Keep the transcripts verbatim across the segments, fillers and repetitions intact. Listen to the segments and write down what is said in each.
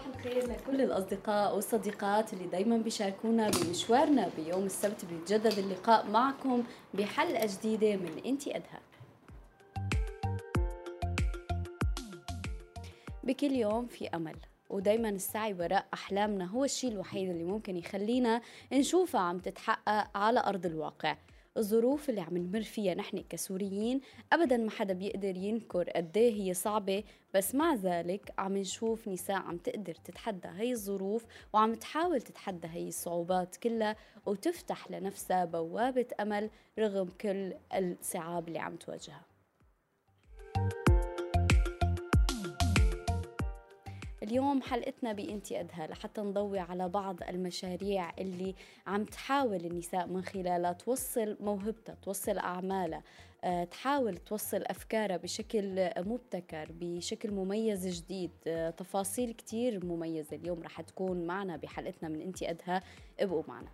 صباح الخير لكل الأصدقاء والصديقات اللي دايما بيشاركونا بمشوارنا. بيوم السبت بيتجدد اللقاء معكم بحلقة جديدة من انتي أدهى. بكل يوم في أمل، ودايما السعي وراء أحلامنا هو الشيء الوحيد اللي ممكن يخلينا نشوفها عم تتحقق على أرض الواقع. الظروف اللي عم نمر فيها نحن كسوريين أبدا ما حدا بيقدر ينكر قد ايه هي صعبة، بس مع ذلك عم نشوف نساء عم تقدر تتحدى هي الظروف وعم تحاول تتحدى هي الصعوبات كلها وتفتح لنفسها بوابة أمل رغم كل الصعاب اللي عم تواجهها. اليوم حلقتنا بإنتي أدهى لحتى نضوي على بعض المشاريع اللي عم تحاول النساء من خلالها توصل موهبتها، توصل أعمالها، تحاول توصل أفكارها بشكل مبتكر، بشكل مميز جديد. تفاصيل كتير مميزة اليوم رح تكون معنا بحلقتنا من إنتي أدهى، ابقوا معنا.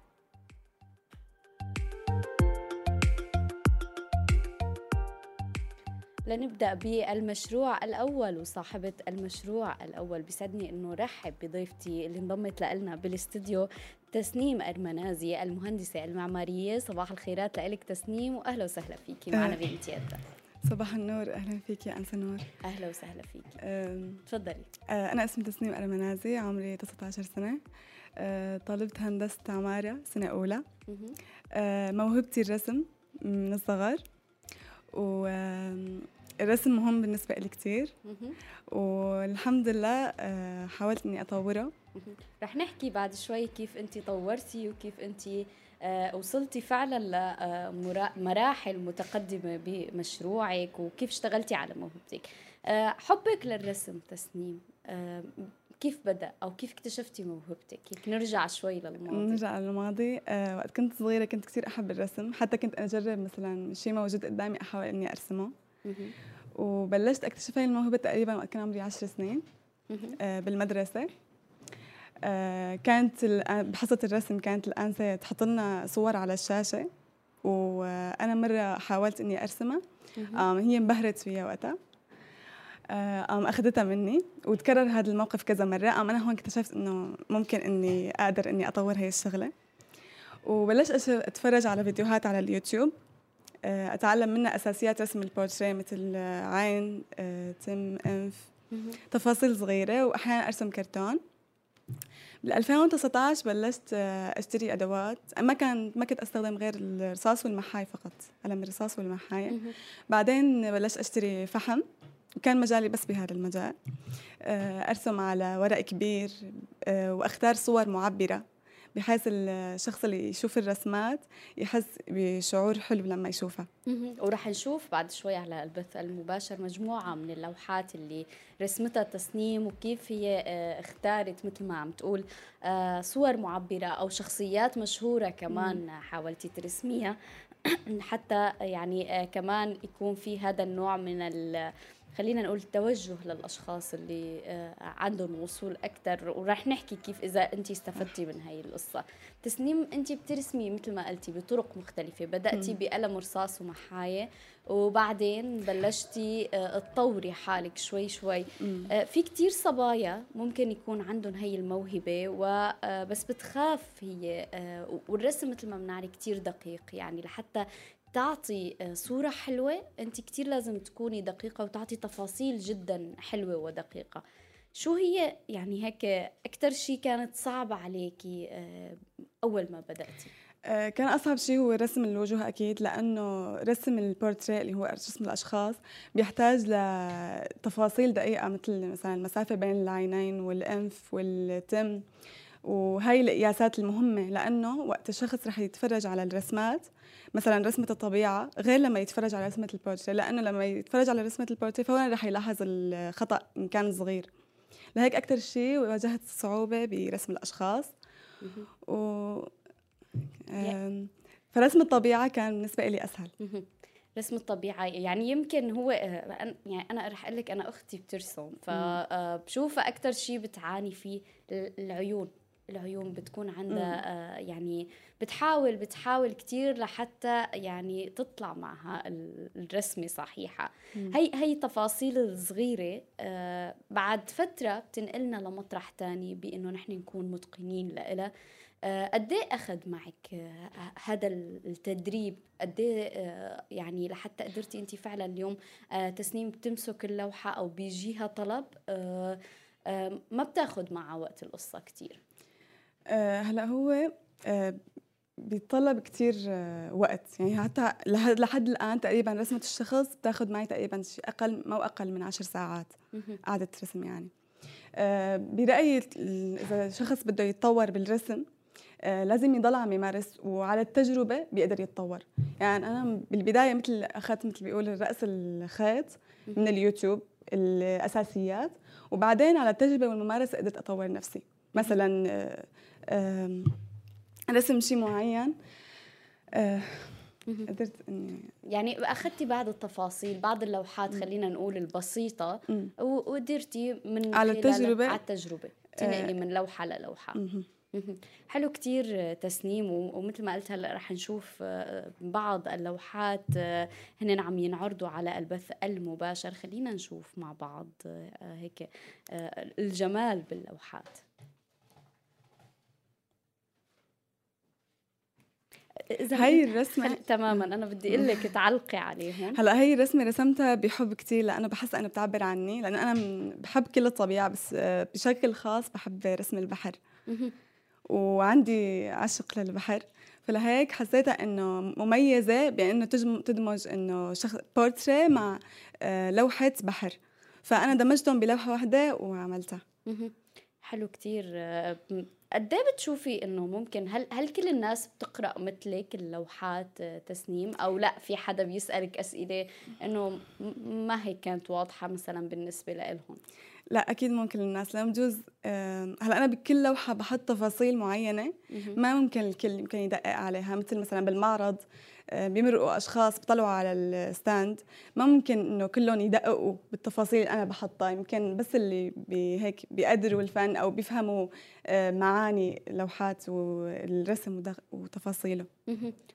لنبدأ بالمشروع الأول وصاحبة المشروع الأول. بيسعدني أنه رحب بضيفتي اللي انضمت لنا بالاستديو تسنيم أرمنازي المهندسة المعمارية. صباح الخيرات لك تسنيم وأهلا وسهلا فيكي معنا بإنتي أدهى. صباح النور، أهلا فيكي يا أنسة نور. أهلا وسهلا فيكي، تفضلي. أه أنا اسمي تسنيم أرمنازي، عمري تسعة عشر سنة، أه طالبت هندسة عمارة سنة أولى. أه موهبتي الرسم من الصغر، و الرسم مهم بالنسبة لي كتير والحمد لله حاولت إني أطوره. رح نحكي بعد شوي كيف أنتي طورتي وكيف أنتي وصلتي فعلا لمراحل متقدمة بمشروعك وكيف اشتغلتي على موهبتك. حبك للرسم تسنيم كيف بدأ أو كيف اكتشفتي موهبتك؟ كيف نرجع شوي للماضي؟ نرجع للماضي. أه وقت كنت صغيرة كنت كتير أحب الرسم، حتى كنت أجرب مثلا شيء موجود قدامي أحاول إني أرسمه. وبلشت أكتشف هاي الموهبة تقريبا وقت كان عمري عشر سنين. أه بالمدرسة أه كانت بحصة الرسم كانت الأنسة تحط لنا صور على الشاشة، وأنا مرة حاولت إني أرسمها، أه هي انبهرت فيها وقتها، قام أخذتها مني وتكرر هذا الموقف كذا مرة. قام أنا هون اكتشفت إنه ممكن إني أقدر إني أطور هاي الشغلة، وبلشت أتفرج على فيديوهات على اليوتيوب أتعلم منها أساسيات رسم البورتريه مثل عين، تم، أنف، تفاصيل صغيرة، وأحيانا أرسم كرتون. بالألفين وتسعة عشر بلشت أشتري أدوات، ما كان ما كنت أستخدم غير الرصاص والمحاي فقط، قلم الرصاص والمحاي. بعدين بلشت أشتري فحم، وكان مجالي بس بهذا المجال. أرسم على ورق كبير وأختار صور معبرة بحيث الشخص اللي يشوف الرسمات يحس بشعور حلو لما يشوفها. ورح نشوف بعد شوي على البث المباشر مجموعة من اللوحات اللي رسمتها تسنيم وكيف هي اختارت مثل ما عم تقول صور معبرة أو شخصيات مشهورة كمان حاولتي ترسميها حتى يعني كمان يكون في هذا النوع من ال خلينا نقول توجه للأشخاص اللي عندهم وصول أكثر، ورح نحكي كيف إذا أنت استفدتي من هاي القصة. تسنيم أنت بترسمي مثل ما قلتي بطرق مختلفة، بدأتي بقلم رصاص ومحاية وبعدين بلشتي تطوري حالك شوي شوي. في كتير صبايا ممكن يكون عندهم هاي الموهبة وبس بتخاف هي، والرسم مثل ما بنعرف كتير دقيق، يعني لحتى تعطي صورة حلوة أنت كتير لازم تكوني دقيقة وتعطي تفاصيل جدا حلوة ودقيقة. شو هي يعني هيك أكتر شي كانت صعبة عليكي أول ما بدأتي؟ كان أصعب شيء هو رسم الوجوه أكيد، لأنه رسم البورتريه اللي هو رسم الأشخاص بيحتاج لتفاصيل دقيقة مثل مثلا المسافة بين العينين والأنف والتم، وهي القياسات المهمة، لأنه وقت الشخص رح يتفرج على الرسمات مثلا رسمة الطبيعة غير لما يتفرج على رسمة البورتريه، لأنه لما يتفرج على رسمة البورتريه فورا رح يلاحظ الخطأ إن كان صغير. لهيك أكتر شيء واجهت صعوبة برسم الأشخاص. و... فرسم الطبيعة كان بالنسبة لي أسهل. رسم الطبيعة يعني يمكن هو يعني أنا رح أقول لك أنا أختي بترسم، فبشوفها أكتر شيء بتعاني فيه العيون، العيون بتكون عندها يعني بتحاول بتحاول كتير لحتى يعني تطلع معها الرسمة صحيحة. هي هي تفاصيل الصغيرة بعد فترة بتنقلنا لمطرح تاني بأنه نحن نكون متقنين لإلها. قد ايه اخذ معك هذا التدريب؟ قد ايه يعني لحتى قدرتي انت فعلا اليوم تسنيم بتمسك اللوحة او بيجيها طلب ما بتاخذ معها وقت القصة كتير؟ هلا هو بيطلب كتير وقت، يعني حتى لحد الآن تقريبا رسمة الشخص بتاخد معي تقريبا شيء أقل ما أقل من عشر ساعات قعدة رسم. يعني برأيي إذا شخص بده يتطور بالرسم لازم يضل عم يمارس، وعلى التجربة بيقدر يتطور. يعني أنا بالبداية مثل أخذت مثل بيقول الرأس الخيط من اليوتيوب الأساسيات، وبعدين على التجربة والممارسة قدرت أطور نفسي. مثلا رسم شيء معين قدرت اني يعني اخذتي بعض التفاصيل، بعض اللوحات خلينا نقول البسيطه، ودرتي من على التجربه على التجربه تنقلي من لوحه للوحه. حلو كتير تسنيم، ومثل ما قلت هلا رح نشوف بعض اللوحات هن عم ينعرضوا على البث المباشر. خلينا نشوف مع بعض هيك الجمال باللوحات. هاي الرسمة تماما أنا بدي أقول لك تعلقي عليها. هلا هاي الرسمة رسمتها بحب كتير، لأنه بحس أنا بتعبر عني، لأنه أنا بحب كل الطبيعة، بس بشكل خاص بحب رسم البحر وعندي عشق للبحر، فلهيك حسيتها إنه مميزة بأنه تدمج إنه شخص بورتريه مع لوحة بحر، فأنا دمجتهم بلوحة واحدة وعملتها. حلو كتير. قد ايه بتشوفي انه ممكن هل هل كل الناس بتقرا مثلك اللوحات تسنيم، او لا في حدا بيسالك اسئله انه ما هي كانت واضحه مثلا بالنسبه لهم؟ لا اكيد ممكن الناس، لا بجوز هلا انا بكل لوحه بحط تفاصيل معينه ما ممكن الكل يمكن يدقق عليها. مثل مثلا بالمعرض بيمرقوا اشخاص بيطلعوا على الستاند، ما ممكن انه كلهم يدققوا بالتفاصيل اللي انا بحطها، يمكن بس اللي بهيك بيقدروا الفن او بيفهموا معاني لوحات والرسم وتفاصيله.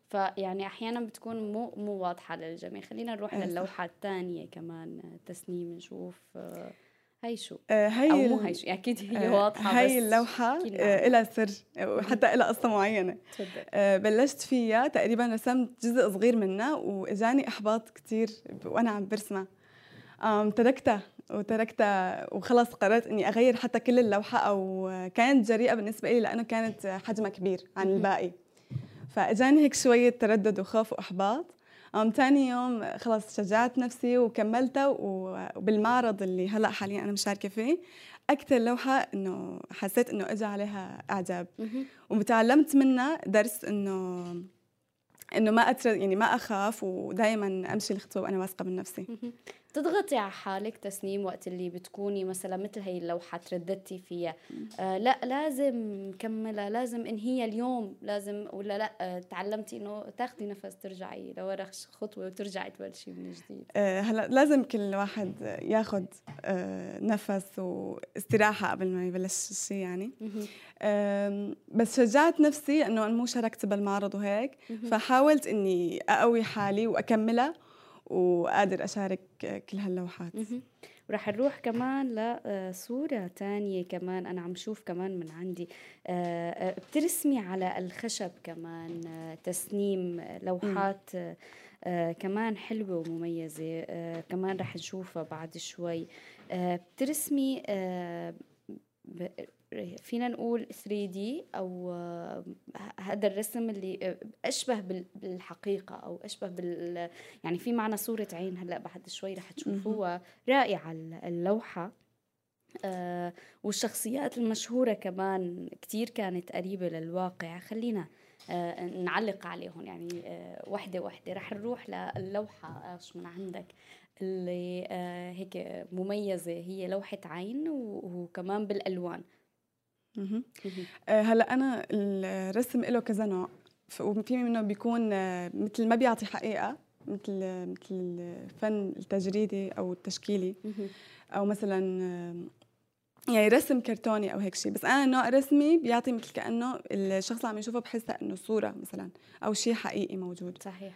فيعني احيانا بتكون مو مو واضحه للجميع. خلينا نروح للوحه الثانيه كمان تسنيم نشوف هاي شو. آه هاي أو مو هاي شو، أكيد هي آه واضحة. هاي اللوحة آه إلها سر وحتى إلها قصة معينة. آه بلشت فيها تقريبا رسمت جزء صغير منها وإجاني إحباط كتير وأنا عم برسمها، تركتها وتركتها وخلص قررت إني أغير حتى كل اللوحة، أو كانت جريئة بالنسبة لي لأنه كانت حجمها كبير عن الباقي، فإجاني هيك شوية تردد وخوف وإحباط. أم تاني يوم خلاص شجعت نفسي وكملتها، وبالمعرض اللي هلأ حاليا أنا مشاركة فيه أكتر لوحة إنه حسيت إنه إجا عليها إعجاب، وتعلمت منها درس إنه إنه ما أتر يعني ما أخاف، ودائما أمشي الخطوة وأنا واثقة من نفسي. تضغطي على حالك تسنيم وقت اللي بتكوني مثلا مثل هي اللوحة ترددتي فيها آه لا لازم كملها، لازم انهيها اليوم، لازم ولا لا آه تعلمتي انه تاخدي نفس ترجعي لورا خطوة وترجعي تبلشي من جديد؟ آه هلا لازم كل واحد ياخد آه نفس واستراحة قبل ما يبلش الشيء يعني. آه بس شجعت نفسي انه مو شاركت بالمعرض وهيك، فحاولت اني اقوي حالي واكملها وقادر أشارك كل هاللوحات. ورح نروح كمان لصورة تانية كمان أنا عم شوف كمان من عندي. بترسمي على الخشب كمان تسنيم لوحات كمان حلوة ومميزة، كمان رح نشوفها بعد شوي. بترسمي فينا نقول ثري دي أو هذا الرسم اللي أشبه بالحقيقة أو أشبه بال يعني في معنا صورة عين هلأ بعد شوي رح تشوفوها رائعة اللوحة، والشخصيات المشهورة كمان كتير كانت قريبة للواقع. خلينا نعلق عليهم يعني واحدة واحدة. رح نروح للوحة شو من عندك اللي هيك مميزة، هي لوحة عين وكمان بالألوان. هلا أنا الرسم له كذا نوع، وفي منه بيكون مثل ما بيعطي حقيقة مثل مثل الفن التجريدي أو التشكيلي، أو مثلا يعني رسم كرتوني او هيك شيء، بس انا نوع رسمي بيعطي مثل كانه الشخص اللي عم يشوفه بحسه انه صوره مثلا او شيء حقيقي موجود. صحيح.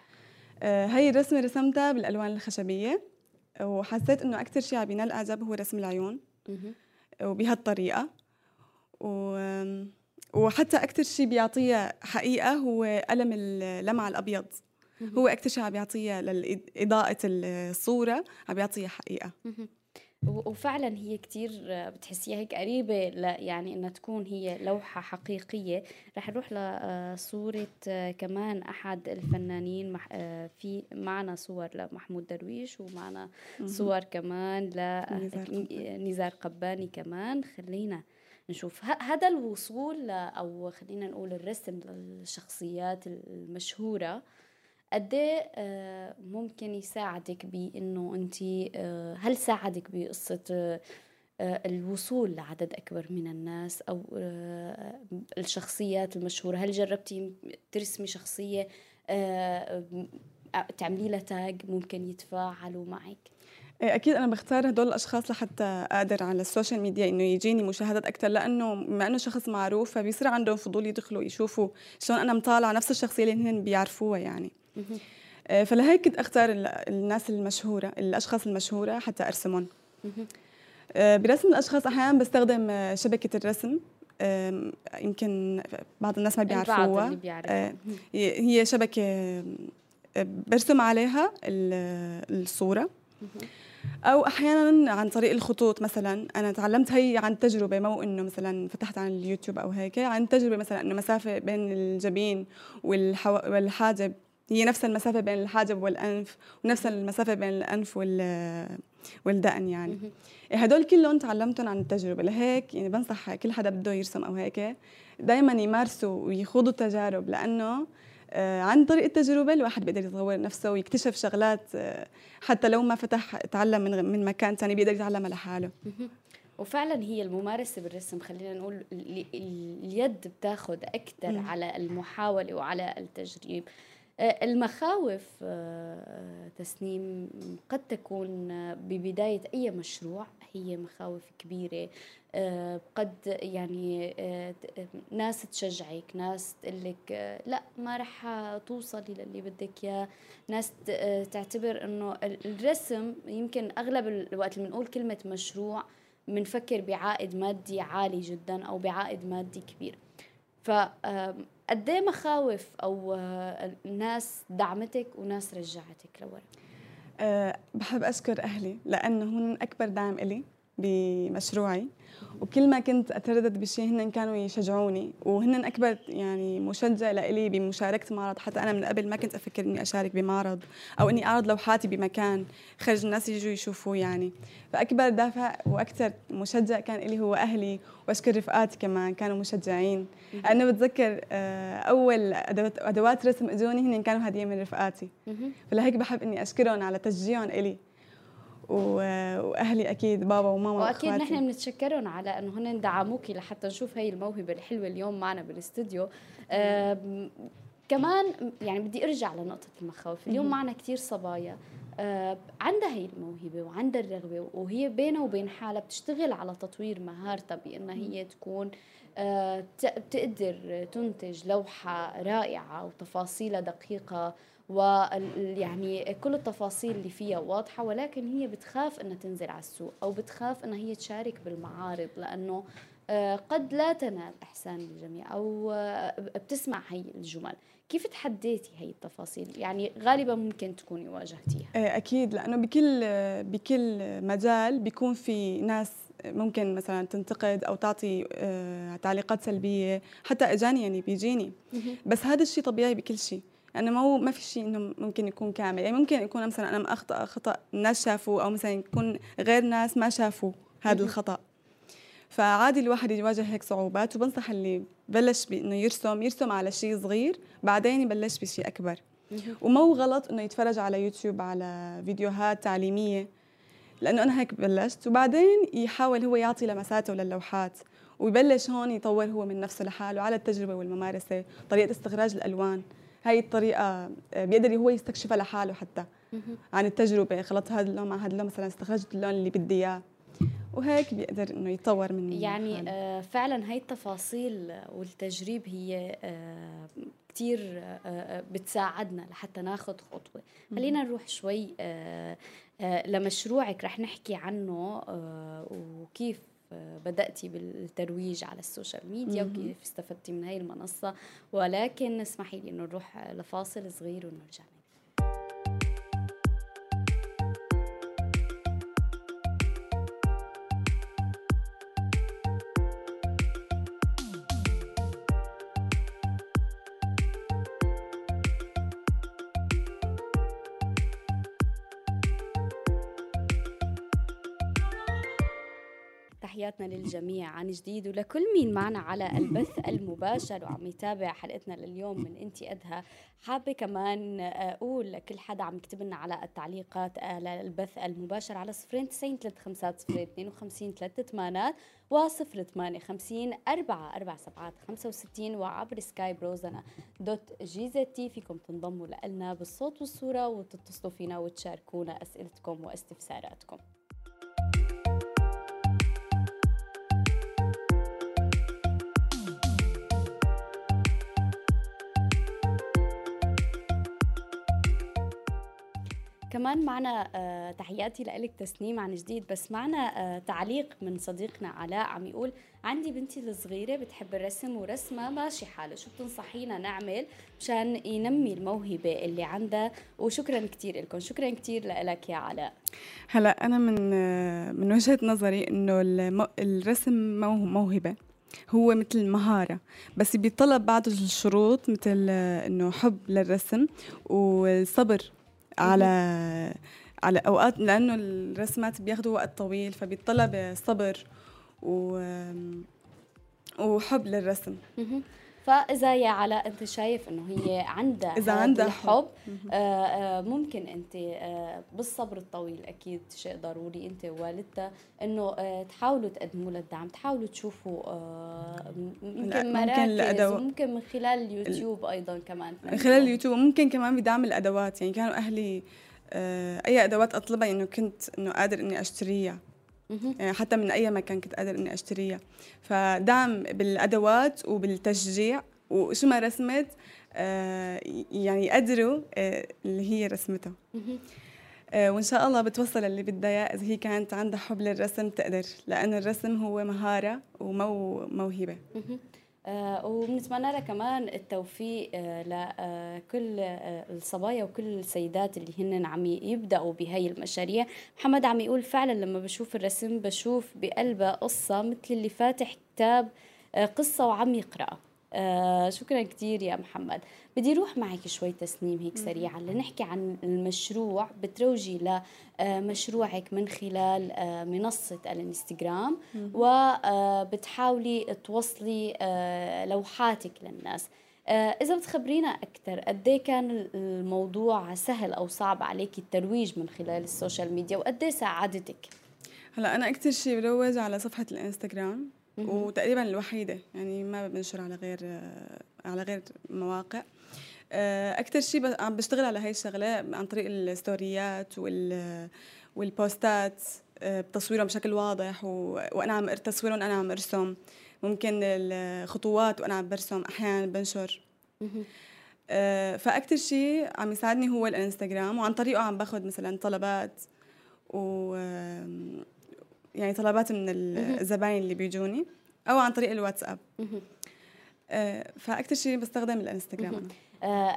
آه هي الرسمه رسمتها بالالوان الخشبيه، وحسيت انه اكثر شيء عم ينال اعجاب هو رسم العيون وبهالطريقه، و وحتى اكثر شيء بيعطيها حقيقه هو قلم اللمعه الابيض، هو اكثر شيء عم بيعطيها لاضاءه الصوره عم بيعطيها حقيقه. وفعلا هي كتير بتحسيها هيك قريبة، لا يعني إنها تكون هي لوحة حقيقية. رح نروح لصورة كمان أحد الفنانين، في معنا صور لمحمود درويش ومعنا صور كمان لنزار قباني كمان. خلينا نشوف هذا الوصول أو خلينا نقول الرسم للشخصيات المشهورة قديه ممكن يساعدك بأنه أنت، هل ساعدك بقصة الوصول لعدد أكبر من الناس أو الشخصيات المشهورة؟ هل جربتي ترسمي شخصية تعملي لها تاج ممكن يتفاعلوا معك؟ أكيد أنا بختار هدول الأشخاص لحتى أقدر على السوشيال ميديا إنه يجيني مشاهدات أكتر، لأنه مع إنه شخص معروف فبيصير عندهم فضول يدخلوا يشوفوا شلون أنا مطالعة نفس الشخصية اللي هن بيعرفوها يعني. فلهيك كنت أختار الناس المشهورة، الأشخاص المشهورة حتى أرسمهم. برسم الأشخاص أحياناً بستخدم شبكة الرسم، يمكن بعض الناس ما بيعرفوها، هي شبكة برسم عليها الصورة، أو أحياناً عن طريق الخطوط. مثلاً أنا تعلمت هي عن تجربة، مو إنه مثلاً فتحت عن اليوتيوب أو هيك، عن تجربة مثلاً إنه مسافة بين الجبين والحاجب هي نفس المسافة بين الحاجب والأنف، ونفس المسافة بين الأنف والدقن يعني. هدول كلهم تعلمتهم عن التجربة، لهيك يعني بنصح كل حدا بده يرسم أو هيك دايماً يمارسوا ويخوضوا التجارب، لأنه عن طريق التجربة الواحد بيقدر يطور نفسه ويكتشف شغلات حتى لو ما فتح تعلم من من مكان ثاني بيقدر يتعلمها لحاله. وفعلا هي الممارسة بالرسم، خلينا نقول اليد بتاخذ أكثر على المحاولة وعلى التجريب. المخاوف تسنيم قد تكون ببداية أي مشروع هي مخاوف كبيرة، قد يعني ناس تشجعك، ناس تقلك لا ما رح توصلي للي بدك إياه، ناس تعتبر إنه الرسم، يمكن أغلب الوقت اللي بنقول كلمة مشروع بنفكر بعائد مادي عالي جدا أو بعائد مادي كبير. ف قد ايه مخاوف او ناس دعمتك وناس رجعتك لورا؟ أه بحب اشكر اهلي، لانه هن اكبر دعم الي بمشروعي، وكل ما كنت اتردد بشيء هن كانوا يشجعوني، وهن اكبر يعني مشجع لي بمشاركه معرض. حتى انا من قبل ما كنت افكر اني اشارك بمعرض او اني اعرض لوحاتي بمكان خرج الناس يجوا يشوفوه يعني. فاكبر دافع واكثر مشجع كان لي هو اهلي، واشكر رفقاتي كمان كانوا مشجعين. انا بتذكر اول ادوات رسم اجوني هن كانوا هديه من رفقاتي، فلهيك بحب اني اشكرهم على تشجيعهم لي، واهلي اكيد بابا وماما واخواتي، واكيد نحن بنتشكرهم على انه هن دعموكي لحتى نشوف هي الموهبه الحلوه اليوم معنا بالاستوديو. كمان يعني بدي ارجع لنقطه المخاوف، اليوم معنا كثير صبايا عندها هي الموهبه وعندها الرغبه، وهي بينها وبين حالها بتشتغل على تطوير مهارتها بانها هي تكون بتقدر تنتج لوحه رائعه وتفاصيلها دقيقه، ويعني كل التفاصيل اللي فيها واضحة، ولكن هي بتخاف أنها تنزل على السوق أو بتخاف أنها هي تشارك بالمعارض لأنه قد لا تنال إحسان الجميع أو بتسمع هي الجمل. كيف تحديتي هي التفاصيل؟ يعني غالبا ممكن تكوني واجهتيها. أكيد، لأنه بكل بكل مجال بيكون في ناس ممكن مثلا تنتقد او تعطي تعليقات سلبية، حتى اجاني يعني بيجيني، بس هذا الشيء طبيعي بكل شيء. أنا مو ما في شيء إنه ممكن يكون كامل، يعني ممكن يكون مثلا أنا أخطأ خطأ الناس شافوه، أو مثلا يكون غير ناس ما شافوا هذا الخطأ، فعادي الواحد يواجه هيك صعوبات. وبنصح اللي بلش بإنه يرسم يرسم على شيء صغير، بعدين يبلش بشيء أكبر. ومو غلط إنه يتفرج على يوتيوب على فيديوهات تعليمية، لأنه أنا هيك بلشت، وبعدين يحاول هو يعطي لمساته للوحات، ويبلش هون يطور هو من نفسه لحاله على التجربة والممارسة. طريقة استخراج الألوان هاي الطريقة بيقدر هو يستكشفها لحاله، حتى عن التجربة، خلطت هذا اللون مع هذا اللون مثلا، استخرجت اللون اللي بدي اياه، وهيك بيقدر انه يطور من يعني حاله. آه فعلا هاي التفاصيل والتجريب هي آه كتير آه بتساعدنا لحتى ناخذ خطوه. خلينا نروح شوي آه آه لمشروعك رح نحكي عنه آه وكيف بدأتي بالترويج على السوشيال ميديا وكيف استفدتي من هاي المنصة، ولكن اسمحي لي انه نروح لفاصل صغير ونرجع. تحياتنا للجميع عن جديد ولكل مين معنا على البث المباشر وعم يتابع حلقتنا لليوم من انتي أدهى. حابه كمان اقول لكل حدا عم يكتب لنا على التعليقات على البث المباشر على صفرين تسعين ثلاثة خمسات صفرين اثنين وخمسين ثلاثة ثمانية وصفر ثمانية خمسين أربعة أربعة سبعة خمسة وستين وعبر سكايب روزانا دوت جي زد تي. فيكم تنضموا لنا بالصوت والصوره وتتصلوا فينا وتشاركونا اسئلتكم واستفساراتكم. كمان معنا تحياتي لك تسنيم عن جديد، بس معنا تعليق من صديقنا علاء عم يقول عندي بنتي الصغيرة بتحب الرسم ورسمة ماشي حالة، شو بتنصحينا نعمل مشان ينمي الموهبة اللي عندها؟ وشكرا كتير لكم. شكرا كتير لك يا علاء. هلا أنا من من وجهة نظري إنه الرسم موهبة، هو مثل مهارة بس بيطلب بعض الشروط مثل إنه حب للرسم والصبر على على اوقات، لانه الرسمات بياخذوا وقت طويل فبيتطلب صبر و وحب للرسم. فاذا يا علاء انت شايف انه هي عندها اذا عندها الحب آه ممكن انت آه بالصبر الطويل، اكيد شيء ضروري انت ووالدتها انه آه تحاولوا تقدموا لها الدعم، تحاولوا تشوفوا آه ممكن مراكز، ممكن من خلال اليوتيوب ايضا، كمان من خلال اليوتيوب ممكن كمان بدعم الادوات. يعني كانوا اهلي آه اي ادوات اطلبها انه يعني كنت انه قادر اني اشتريها حتى من أي مكان كنت قادر إني أشتريها، فدعم بالأدوات وبالتشجيع وشو ما رسمت آه يعني يقدروا آه اللي هي رسمتها آه وإن شاء الله بتوصل اللي بدها إياه إذا هي كانت عندها حب للرسم تقدر، لأن الرسم هو مهارة ومو موهبة. آه وبنتمنى لها كمان التوفيق آه لكل آه الصبايا وكل السيدات اللي هن عم يبدأوا بهاي المشاريع. محمد عم يقول فعلا لما بشوف الرسم بشوف بقلبها قصة مثل اللي فاتح كتاب آه قصة وعم يقرأ. آه شكرا كتير يا محمد. بدي روح معك شوي تسنيم هيك سريعا لنحكي عن المشروع. بتروجي لمشروعك من خلال منصة الانستغرام وبتحاولي توصلي لوحاتك للناس، إذا بتخبرينا أكثر قديه كان الموضوع سهل أو صعب عليك الترويج من خلال السوشيال ميديا وقديه ساعدتك؟ هلا أنا أكثر شيء بروج على صفحة الانستغرام وتقريبا الوحيده، يعني ما بنشر على غير على غير مواقع. اكثر شيء عم بشتغل على هاي الشغله عن طريق الستوريات وال والبوستات بتصويرهم بشكل واضح و... وانا عم تصويرهم انا عم ارسم، ممكن الخطوات وانا عم برسم، احيانا بنشر. فاكثر شيء عم يساعدني هو الانستغرام، وعن طريقه عم باخذ مثلا طلبات و يعني طلبات من الزباين اللي بيجوني او عن طريق الواتساب. آه فاكثر شيء بستخدم الانستغرام.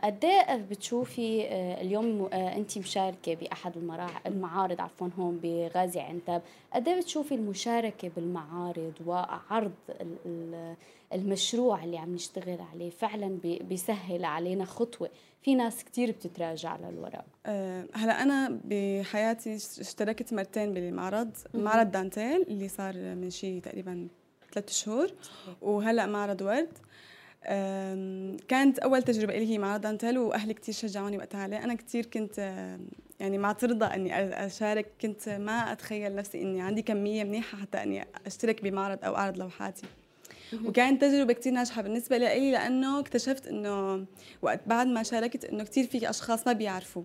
قد ايه بتشوفي آه اليوم آه انت مشاركه باحد المعارض عفوا هون بغازي عنتاب، قد ايه بتشوفي المشاركه بالمعارض وعرض المشروع اللي عم نشتغل عليه فعلا بيسهل علينا خطوه؟ في ناس كثير بتتراجع للوراء. أه هلا انا بحياتي اشتركت مرتين بالمعرض، معرض دانتيل اللي صار من شيء تقريبا ثلاث شهور، وهلا معرض ورد. أه كانت اول تجربه لي هي معرض دانتيل، واهلي كثير شجعوني وقتها عليه. انا كثير كنت يعني معترضه اني اشارك، كنت ما اتخيل نفسي اني عندي كميه منيحه حتى اني اشترك بمعرض او اعرض لوحاتي. وكانت تجربة كتير ناجحة بالنسبة لي، لأنه اكتشفت أنه وقت بعد ما شاركت أنه كتير في أشخاص ما بيعرفوا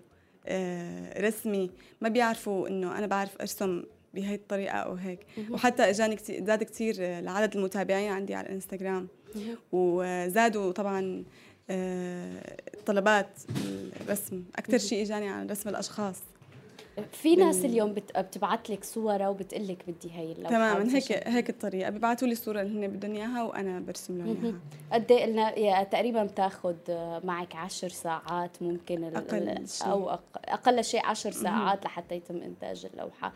رسمي، ما بيعرفوا أنه أنا بعرف أرسم بهي الطريقه او هيك. وحتى اجاني كتير، زاد كثير العدد المتابعين عندي على الانستغرام، وزادوا طبعا طلبات الرسم، اكثر شيء اجاني عن رسم الاشخاص. في ناس بال... اليوم بت... بتبعت لك صورة وبتقول لك بدي هي اللوحة. تماما هيك هيك الطريقة، ببعثوا لي الصورة اللي هن بدهم اياها وانا برسم لهم اياها. قد ايه قلنا تقريبا بتاخذ معك عشر ساعات ممكن ال... أقل شيء. او أق... اقل شيء عشر ساعات مم. لحتى يتم انتاج اللوحة.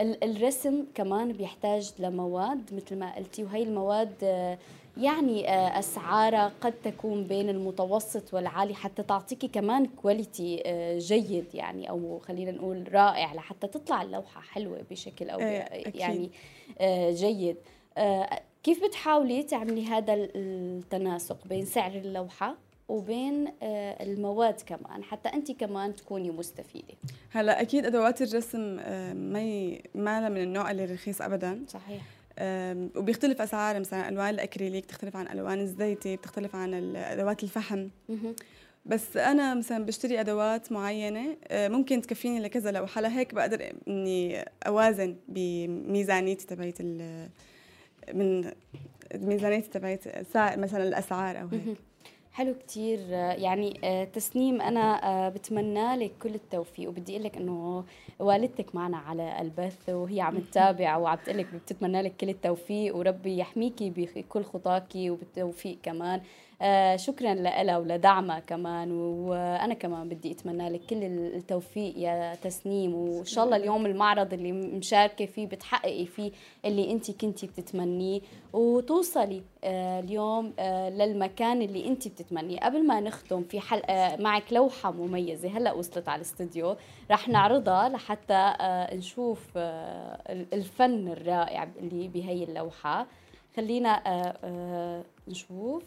ال... الرسم كمان بيحتاج لمواد مثل ما قلتي، وهي المواد يعني اسعارها قد تكون بين المتوسط والعالي حتى تعطيكي كمان كواليتي جيد، يعني او خلينا نقول رائع، لحتى تطلع اللوحه حلوه بشكل او يعني جيد. كيف بتحاولي تعملي هذا التناسق بين سعر اللوحه وبين المواد كمان حتى انت كمان تكوني مستفيده؟ هلا اكيد ادوات الرسم ما ما من النوع اللي رخيص ابدا، صحيح، وبيختلف اسعار. مثلا الوان الاكريليك تختلف عن الوان الزيتي، بتختلف عن ادوات الفحم. بس انا مثلا بشتري ادوات معينه ممكن تكفيني لكذا لوحه، لهيك بقدر اني اوازن بميزانيتي تبعت من ميزانيتي تبعت مثلا الاسعار او هيك. حلو كتير. يعني تسنيم أنا بتمنى لك كل التوفيق، وبدي أقول لك أنه والدتك معنا على البث وهي عم تتابع وعم تقول لك بتتمنى لك كل التوفيق، وربي يحميكي بكل خطاكي وبالتوفيق كمان. شكرا لها ولدعمها كمان، وأنا كمان بدي أتمنى لك كل التوفيق يا تسنيم، وإن شاء الله اليوم المعرض اللي مشاركة فيه بتحققي فيه اللي أنت كنتي بتتمنيه، وتوصلي اليوم للمكان اللي أنت بتتمنيه. قبل ما نختم في حلقة معك لوحة مميزة هلأ وصلت على الاستوديو، رح نعرضها لحتى نشوف الفن الرائع اللي بهي اللوحة. خلينا نشوف.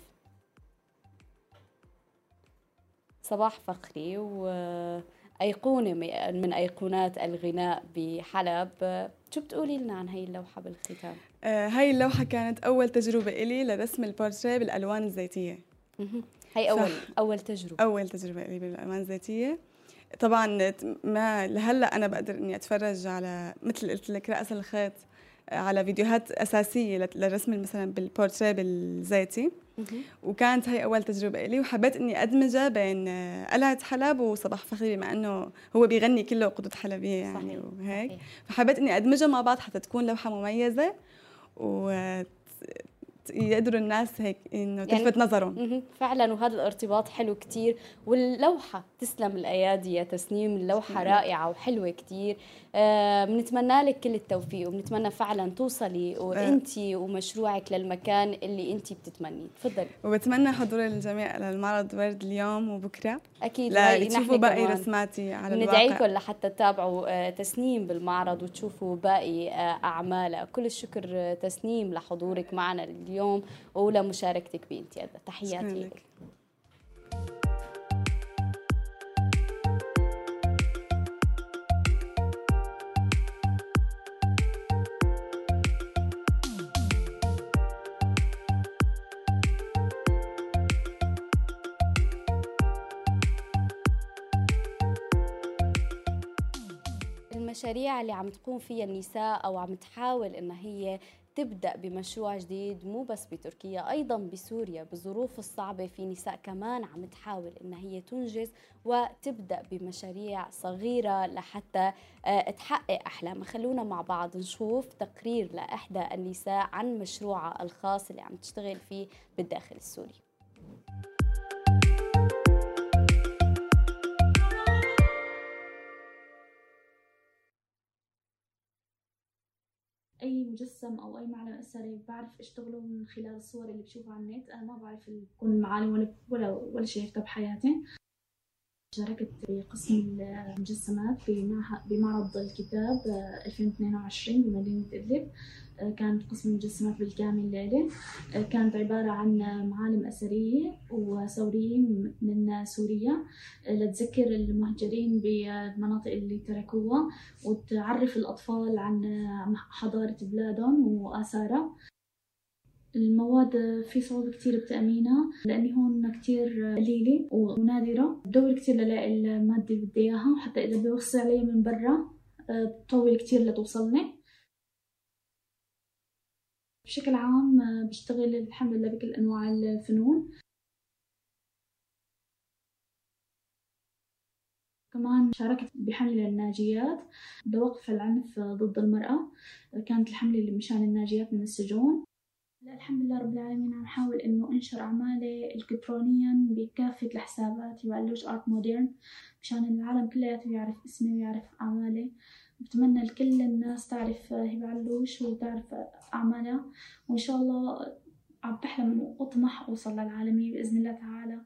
صباح فخري وأيقونة من أيقونات الغناء بحلب، شو بتقولي لنا عن هاي اللوحة بالختام؟ هاي اللوحة كانت أول تجربة إلي لرسم البورتريه بالألوان الزيتية. هاي أول أول تجربة أول تجربة إلي بالألوان الزيتية. طبعا ما لهلا أنا بقدر إني أتفرج على مثل قلت لك رأس الخيط على فيديوهات أساسية للرسم مثلا بالبورتريه بالزيتي، وكانت هي أول تجربة إلي، وحبيت إني أدمجها بين قلعة حلب وصباح فخري، مع إنه هو بيغني كله قدود حلبية يعني وهيك، فحبيت إني أدمجها مع بعض حتى تكون لوحة مميزة ويقدروا الناس هيك إنه يعني تلفت نظرهم فعلا. وهذا الارتباط حلو كتير، واللوحة تسلم الأيادي يا تسنيم، اللوحة رائعة وحلوة كتير. بنتمنى لك كل التوفيق، وبنتمنى فعلا توصلي وانتي ومشروعك للمكان اللي انتي بتتمنيه. تفضلي. وبتمنى حضور الجميع للمعرض ورد اليوم وبكره اكيد، لتشوفوا باقي رسماتي على الواقع. بندعيكم لحتى تتابعوا تسنيم بالمعرض وتشوفوا باقي اعمالها. كل الشكر تسنيم لحضورك معنا اليوم ولمشاركتك بانتي. تحياتي لك. المشاريع اللي عم تقوم فيها النساء أو عم تحاول إن هي تبدأ بمشروع جديد مو بس بتركيا، أيضا بسوريا بالظروف الصعبة في نساء كمان عم تحاول إن هي تنجز وتبدأ بمشاريع صغيرة لحتى تحقق أحلام. خلونا مع بعض نشوف تقرير لإحدى النساء عن مشروعها الخاص اللي عم تشتغل فيه بالداخل السوري. اي مجسم او اي معلم اثري بعرف اشتغله من خلال الصور اللي بشوفها على النت، انا ما بعرف يكون معالم ولا ولا, ولا شيء هيك بحياتي. شاركت بقسم المجسمات بمعرض الكتاب ألفين واثنين وعشرين بمدينه ادلب، كانت قسم المجسمات بالكامل ليله، كانت عباره عن معالم اثريه وثوريين من سوريا لتذكر المهجرين بالمناطق اللي تركوها، وتعرف الاطفال عن حضاره بلادهم واثارها. المواد في صعوبة كتير بتأمينها لأني هون كتير قليلة ونادرة، بدور كتير للاقي المادة اللي بدي إياها، وحتى إذا بوصي علي من برا بتطول كتير لتوصلني. بشكل عام بشتغل الحمد لله بكل أنواع الفنون. كمان شاركت بحملة للناجيات بوقف العنف ضد المرأة، كانت الحملة مشان الناجيات من السجون. الحمد لله رب العالمين عم حاول إنه أنشر أعمالي إلكترونيا بكافة الحسابات هبة علوش آرت مودرن مشان العالم كلياته يعرف اسمي ويعرف أعمالي. بتمنى لكل الناس تعرف هبة علوش وتعرف أعمالها، وإن شاء الله عم بحلم وأطمح أوصل للعالمية بإذن الله تعالى.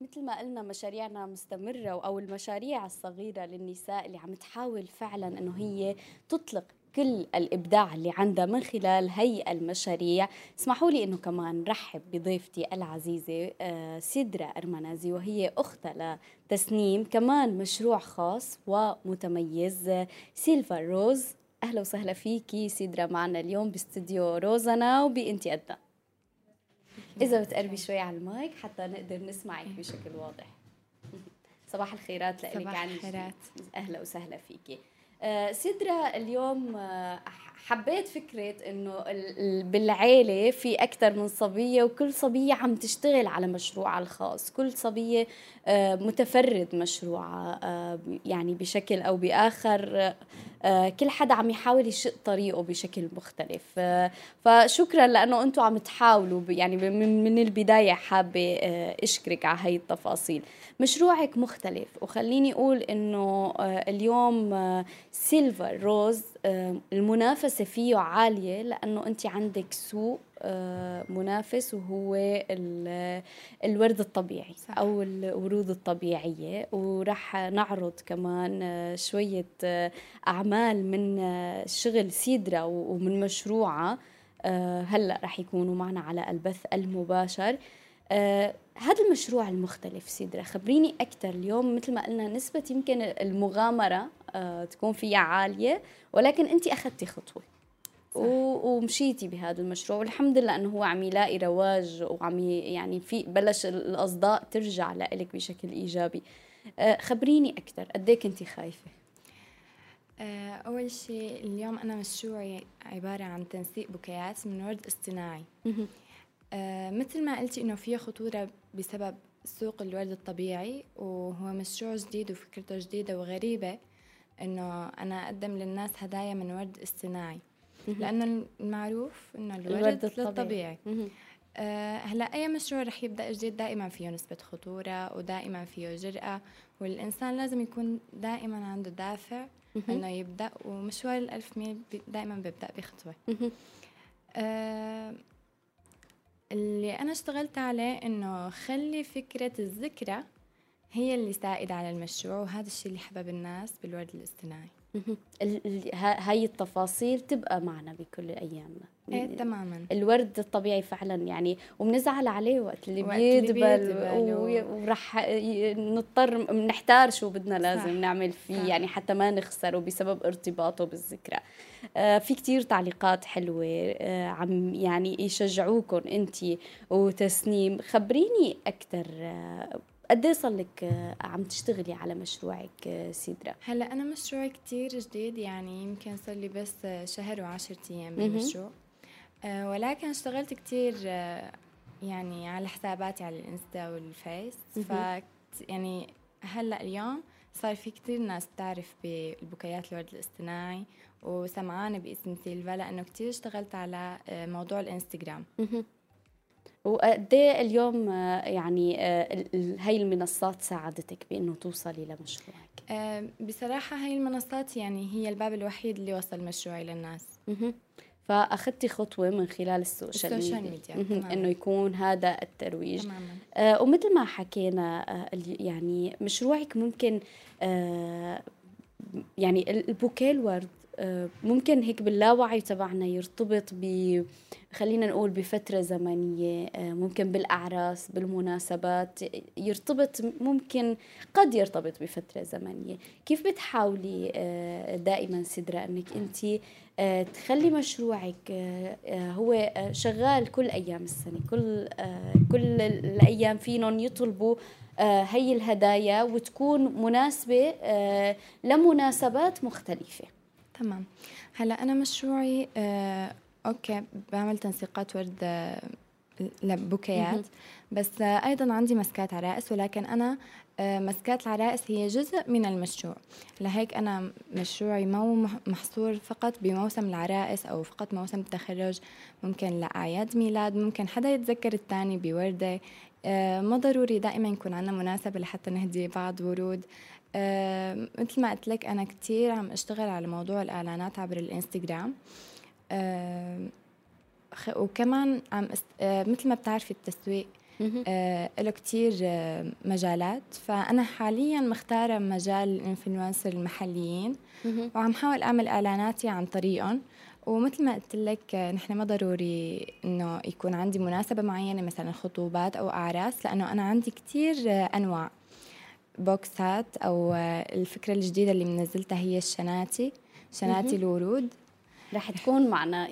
مثل ما قلنا مشاريعنا مستمرة، أو المشاريع الصغيرة للنساء اللي عم تحاول فعلا أنه هي تطلق كل الإبداع اللي عندها من خلال هي المشاريع. اسمحوا لي أنه كمان رحب بضيفتي العزيزة سيدرا أرمنازي، وهي أختها لتسنيم، كمان مشروع خاص ومتميز سيلفر روز. أهلا وسهلا فيكي سيدرا معنا اليوم باستديو روزانا وبإنتي أدنى. إذا بتقربي شوي على المايك حتى نقدر نسمعك بشكل واضح. صباح الخيرات لإلك. صباح الخيرات، أهلا وسهلا فيكي. آه سيدرا، اليوم آه حبيت فكرة إنه بالعيلة في أكثر من صبية، وكل صبية عم تشتغل على مشروعها الخاص، كل صبية آه متفرد مشروعها آه يعني بشكل أو بآخر، آه كل حدا عم يحاول يشق طريقه بشكل مختلف. آه فشكرا لأنه أنتوا عم تحاولوا يعني من, من البداية. حابة آه أشكرك على هاي التفاصيل. مشروعك مختلف، وخليني أقول إنه آه اليوم آه سيلفر روز المنافسة فيه عالية، لأنه أنت عندك سوق منافس وهو الورد الطبيعي أو الورود الطبيعية، ورح نعرض كمان شوية أعمال من شغل سيدرا ومن مشروعها هلأ رح يكونوا معنا على البث المباشر. هذا المشروع المختلف سيدرا، خبريني أكثر. اليوم مثل ما قلنا نسبة يمكن المغامرة تكون فيها عالية، ولكن أنت أخذتي خطوة ومشيتي بهذا المشروع، والحمد لله أنه هو عم يلاقي رواج وعم يعني في بلش الأصداء ترجع لإلك بشكل إيجابي. خبريني أكثر، قديك أنت خايفة؟ أول شيء اليوم أنا مشروعي عبارة عن تنسيق بوكيات من ورد اصطناعي. مثل ما قلتي إنه فيه خطورة بسبب سوق الورد الطبيعي، وهو مشروع جديد وفكرته جديدة وغريبة إنه أنا أقدم للناس هدايا من ورد اصطناعي، لأنه المعروف إنه الورد الطبيعي. أه هلا أي مشروع رح يبدأ جديد دائما فيه نسبة خطورة ودائما فيه جرأة، والإنسان لازم يكون دائما عنده دافع إنه يبدأ، ومشوار الألف ميل دائما بيبدأ بخطوة. أه اللي أنا اشتغلت عليه إنه خلي فكرة الذكرى هي اللي سائدة على المشروع، وهذا الشيء اللي حبب الناس بالورد الاصطناعي. هاي التفاصيل تبقى معنا بكل الأيام. ايه تماما، الورد الطبيعي فعلا يعني، وبنزعل عليه وقت اللي بيدبل وراح نضطر نحتار شو بدنا لازم نعمل فيه يعني حتى ما نخسره بسبب ارتباطه بالذكرى. آه في كتير تعليقات حلوة آه عم يعني يشجعوكم انتي وتسنيم. خبريني أكثر، آه قد ايه صار لك عم تشتغلي على مشروعك سيدرا؟ هلا انا مشروعي كتير جديد، يعني يمكن صار لي بس شهر وعشرة ايام بالمشروع، أه ولكن اشتغلت كتير يعني على حساباتي على الانستا والفيس. ف يعني هلا اليوم صار في كتير ناس بتعرف بالبوكيات الورد الاصطناعي وسمعانه باسم سيلفا، لانه كتير اشتغلت على موضوع الانستغرام. وقد ايه اليوم يعني هاي المنصات ساعدتك بانه توصلي لمشروعك؟ بصراحه هاي المنصات يعني هي الباب الوحيد اللي وصل مشروعي للناس. فاخذتي خطوه من خلال السوشيال, السوشيال ميديا, ميديا. انه يكون هذا الترويج. آه ومثل ما حكينا آه يعني مشروعك ممكن آه يعني البوكيه الورد ممكن هيك باللاوعي تبعنا يرتبط ب خلينا نقول بفترة زمنية، ممكن بالأعراس، بالمناسبات، يرتبط ممكن قد يرتبط بفترة زمنية. كيف بتحاولي دائما سدرة أنك أنت تخلي مشروعك هو شغال كل أيام السنة، كل كل الأيام فينهم يطلبوا هي الهدايا وتكون مناسبة لمناسبات مختلفة؟ تمام. هلا أنا مشروعي آه أوكي بعمل تنسيقات ورد آه لبوكيات، بس آه أيضا عندي مسكات عرائس، ولكن أنا آه مسكات العرائس هي جزء من المشروع، لهيك أنا مشروعي مو محصور فقط بموسم العرائس أو فقط موسم التخرج، ممكن لأعياد ميلاد، ممكن حدا يتذكر الثاني بوردة، آه ما ضروري دائما يكون عنا مناسبة لحتى نهدي بعض ورود. أه مثل ما قلت لك أنا كتير عم أشتغل على موضوع الإعلانات عبر الإنستغرام، أه وكمان عم أست... أه مثل ما بتعرفي التسويق أه له كتير أه مجالات، فأنا حاليا مختارة مجال الإنفلونسر المحليين وعم حاول أعمل إعلاناتي عن طريقهم. ومثل ما قلت لك نحن ما ضروري إنه يكون عندي مناسبة معينة مثلا خطوبات أو أعراس، لأنه أنا عندي كتير أنواع بوكسات، أو الفكرة الجديدة اللي منزلتها هي الشناتي، شناتي الورود رح تكون معنا،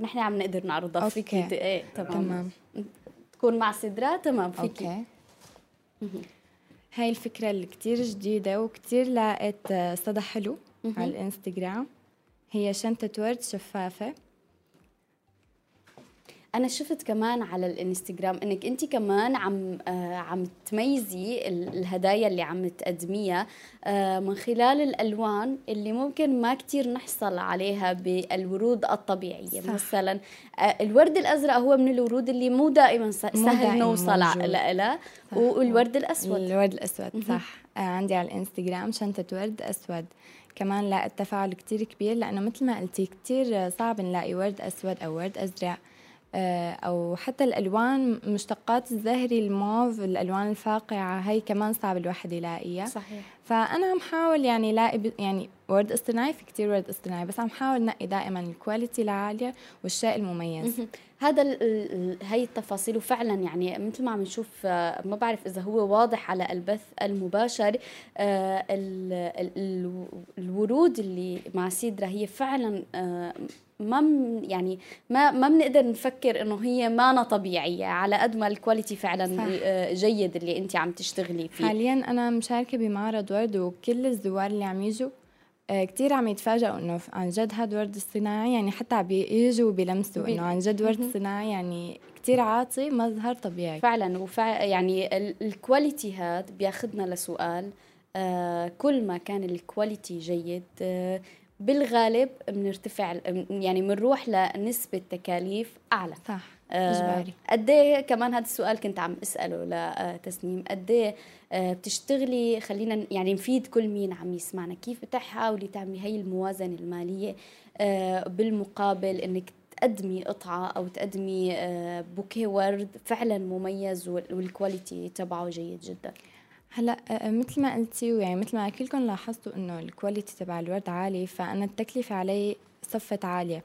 نحن عم نقدر نعرضها فيك. ايه تمام. تمام تكون مع سدرة. تمام فيك. أوكي. هاي الفكرة اللي كتير جديدة وكتير لقيت صدى حلو مه. على الانستغرام، هي شنطة ورد شفافة. أنا شفت كمان على الانستغرام إنك أنت كمان عم آه عم تميزي الهدايا اللي عم تقدميها آه من خلال الألوان اللي ممكن ما كتير نحصل عليها بالورود الطبيعية. صح. مثلا آه الورد الأزرق هو من الورود اللي مو دائما سهل نوصل لها، والورد الأسود. الورد الأسود صح. آه عندي على الانستغرام شنطة ورد أسود، كمان لقيت تفاعل كتير كبير، لأنه مثل ما قلتي كتير صعب نلاقي ورد أسود أو ورد أزرق، أو حتى الألوان مشتقات الزهري الموف، الألوان الفاقعة هاي كمان صعب الواحد يلاقيها. صحيح. فأنا عم حاول يعني لاقي يعني ورد اصطناعي، في كتير ورد اصطناعي، بس عم حاول نقي دائما الكواليتي العالية والشيء المميز. هذا هاي التفاصيل، وفعلا يعني مثل ما عم نشوف، ما بعرف إذا هو واضح على البث المباشر، الورود اللي مع سيدرا هي فعلا ما يعني ما ما بنقدر نفكر انه هي مانا طبيعيه، على قد ما الكواليتي فعلا صح. جيد اللي انت عم تشتغلي فيه. حاليا انا مشاركه بمعرض ورد، وكل الزوار اللي عم يجوا كتير عم يتفاجئوا انه عن جد هذا ورد صناعي، يعني حتى عم يجوا بيلمسوا انه عن جد ورد صناعي، يعني كتير عاطي مظهر طبيعي فعلا. وفع يعني الكواليتي هذا بياخذنا لسؤال، آه كل ما كان الكواليتي جيد آه بالغالب بنرتفع، يعني بنروح لنسبة تكاليف أعلى. صح. إجباري. قديه كمان هذا السؤال كنت عم أسأله لتسنيم، قديه بتشتغلي، خلينا يعني نفيد كل مين عم يسمعنا، كيف بتحاولي تعملي هاي الموازنة المالية بالمقابل إنك تقدمي قطعة أو تقدمي بوكيه ورد فعلا مميز والكواليتي تبعه جيد جدا؟ هلا مثل ما قلتي، ويعني مثل ما كلكم لاحظتوا انه الكواليتي تبع الورد عالي، فانا التكلفه علي صفت عاليه،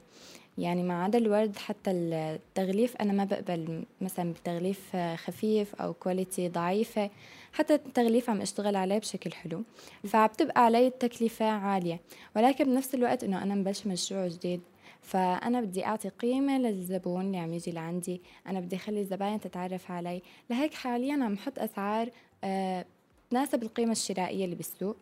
يعني ما عدا الورد حتى التغليف انا ما بقبل مثلا بتغليف خفيف او كواليتي ضعيفه، حتى التغليف عم اشتغل عليه بشكل حلو، فبتبقى علي التكلفه عاليه، ولكن بنفس الوقت انه انا مبلش مشروع جديد، فأنا بدي أعطي قيمة للزبون اللي عم يجي لعندي، أنا بدي أخلي الزباين تتعرف علي، لهيك حالياً عم حط أسعار أه تناسب القيمة الشرائية اللي بالسوق،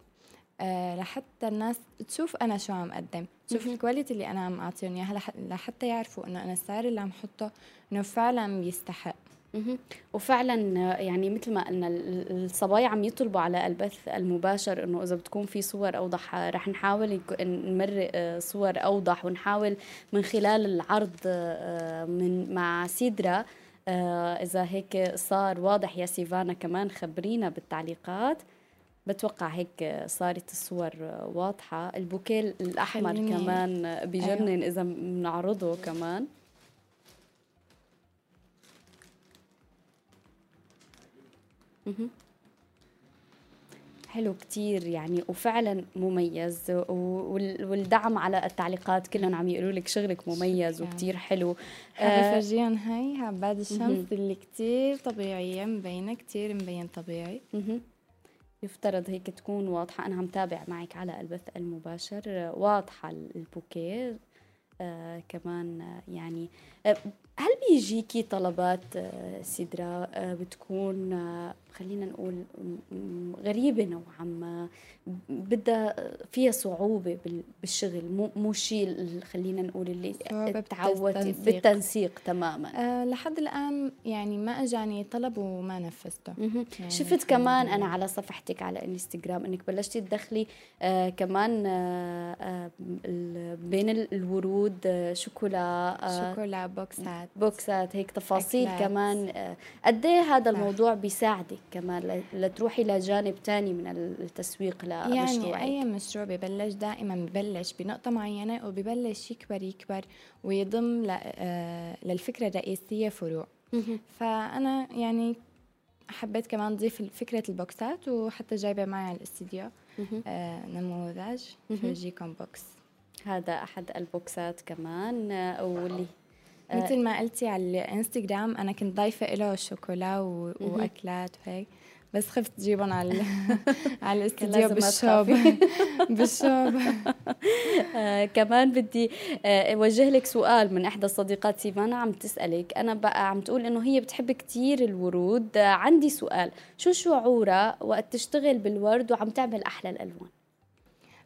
أه لحتى الناس تشوف أنا شو عم أقدم، تشوف الكواليتي اللي أنا عم أعطيهم إياها، لحتى يعرفوا إنه أنا السعر اللي عم حطه إنه فعلاً بيستحق. وفعلا يعني مثل ما قلنا الصبايا عم يطلبوا على البث المباشر انه اذا بتكون في صور اوضح، رح نحاول نمرق صور اوضح، ونحاول من خلال العرض من مع سيدرا اذا هيك صار واضح. يا سيفانا كمان خبرينا بالتعليقات، بتوقع هيك صارت الصور واضحة، البوكيه الاحمر كمان بجنن. أيوة. اذا بنعرضه كمان حلو كتير يعني، وفعلا مميز، والدعم على التعليقات كلهم عم يقولوا لك شغلك مميز شكرا. وكتير حلو. حابه افرجيهم هاي عباد الشمس اللي كتير طبيعيه، مبينه كتير، مبين طبيعي. مه. يفترض هيك تكون واضحه، انا عم تابع معك على البث المباشر، واضحه البوكيه. آه كمان يعني آه هل بيجيكي طلبات آه سدرة آه بتكون آه خلينا نقول غريبة نوعا ما، بدها فيها صعوبة بالشغل، مو مو شيء خلينا نقول اللي تعودتي بالتنسيق تماما؟ أه لحد الآن يعني ما أجاني طلب وما نفذته. يعني شفت كمان أنا على صفحتك على انستغرام إنك بلشتي تدخلي أه كمان أه أه بين الورود أه شوكولا أه شوكولا بوكسات بوكسات هيك تفاصيل أكلات. كمان أه قد إيه هذا الموضوع بيساعدك كمان لتروحي لجانب ثاني من التسويق لمشروعك؟ يعني أي مشروع ببلش دائما ببلش بنقطة معينة وببلش يكبر يكبر ويضم للفكرة الرئيسية فروع. فأنا يعني حبيت كمان أضيف فكرة البوكسات، وحتى جايبة معي على الاستديو نموذج فرجيكم بوكس، هذا أحد البوكسات كمان. واللي مثل ما قلتي على الانستغرام انا كنت ضايفه له شوكولا واكلات وهيك، بس خفت تجيبهم على على الاستديو بالشوب بالشوب. آه كمان بدي آه اوجه لك سؤال من احدى الصديقات سيفانا، عم تسالك، انا بقى عم تقول انه هي بتحب كثير الورود، آه عندي سؤال، شو شعورها وقت تشتغل بالورد وعم تعمل احلى الالوان؟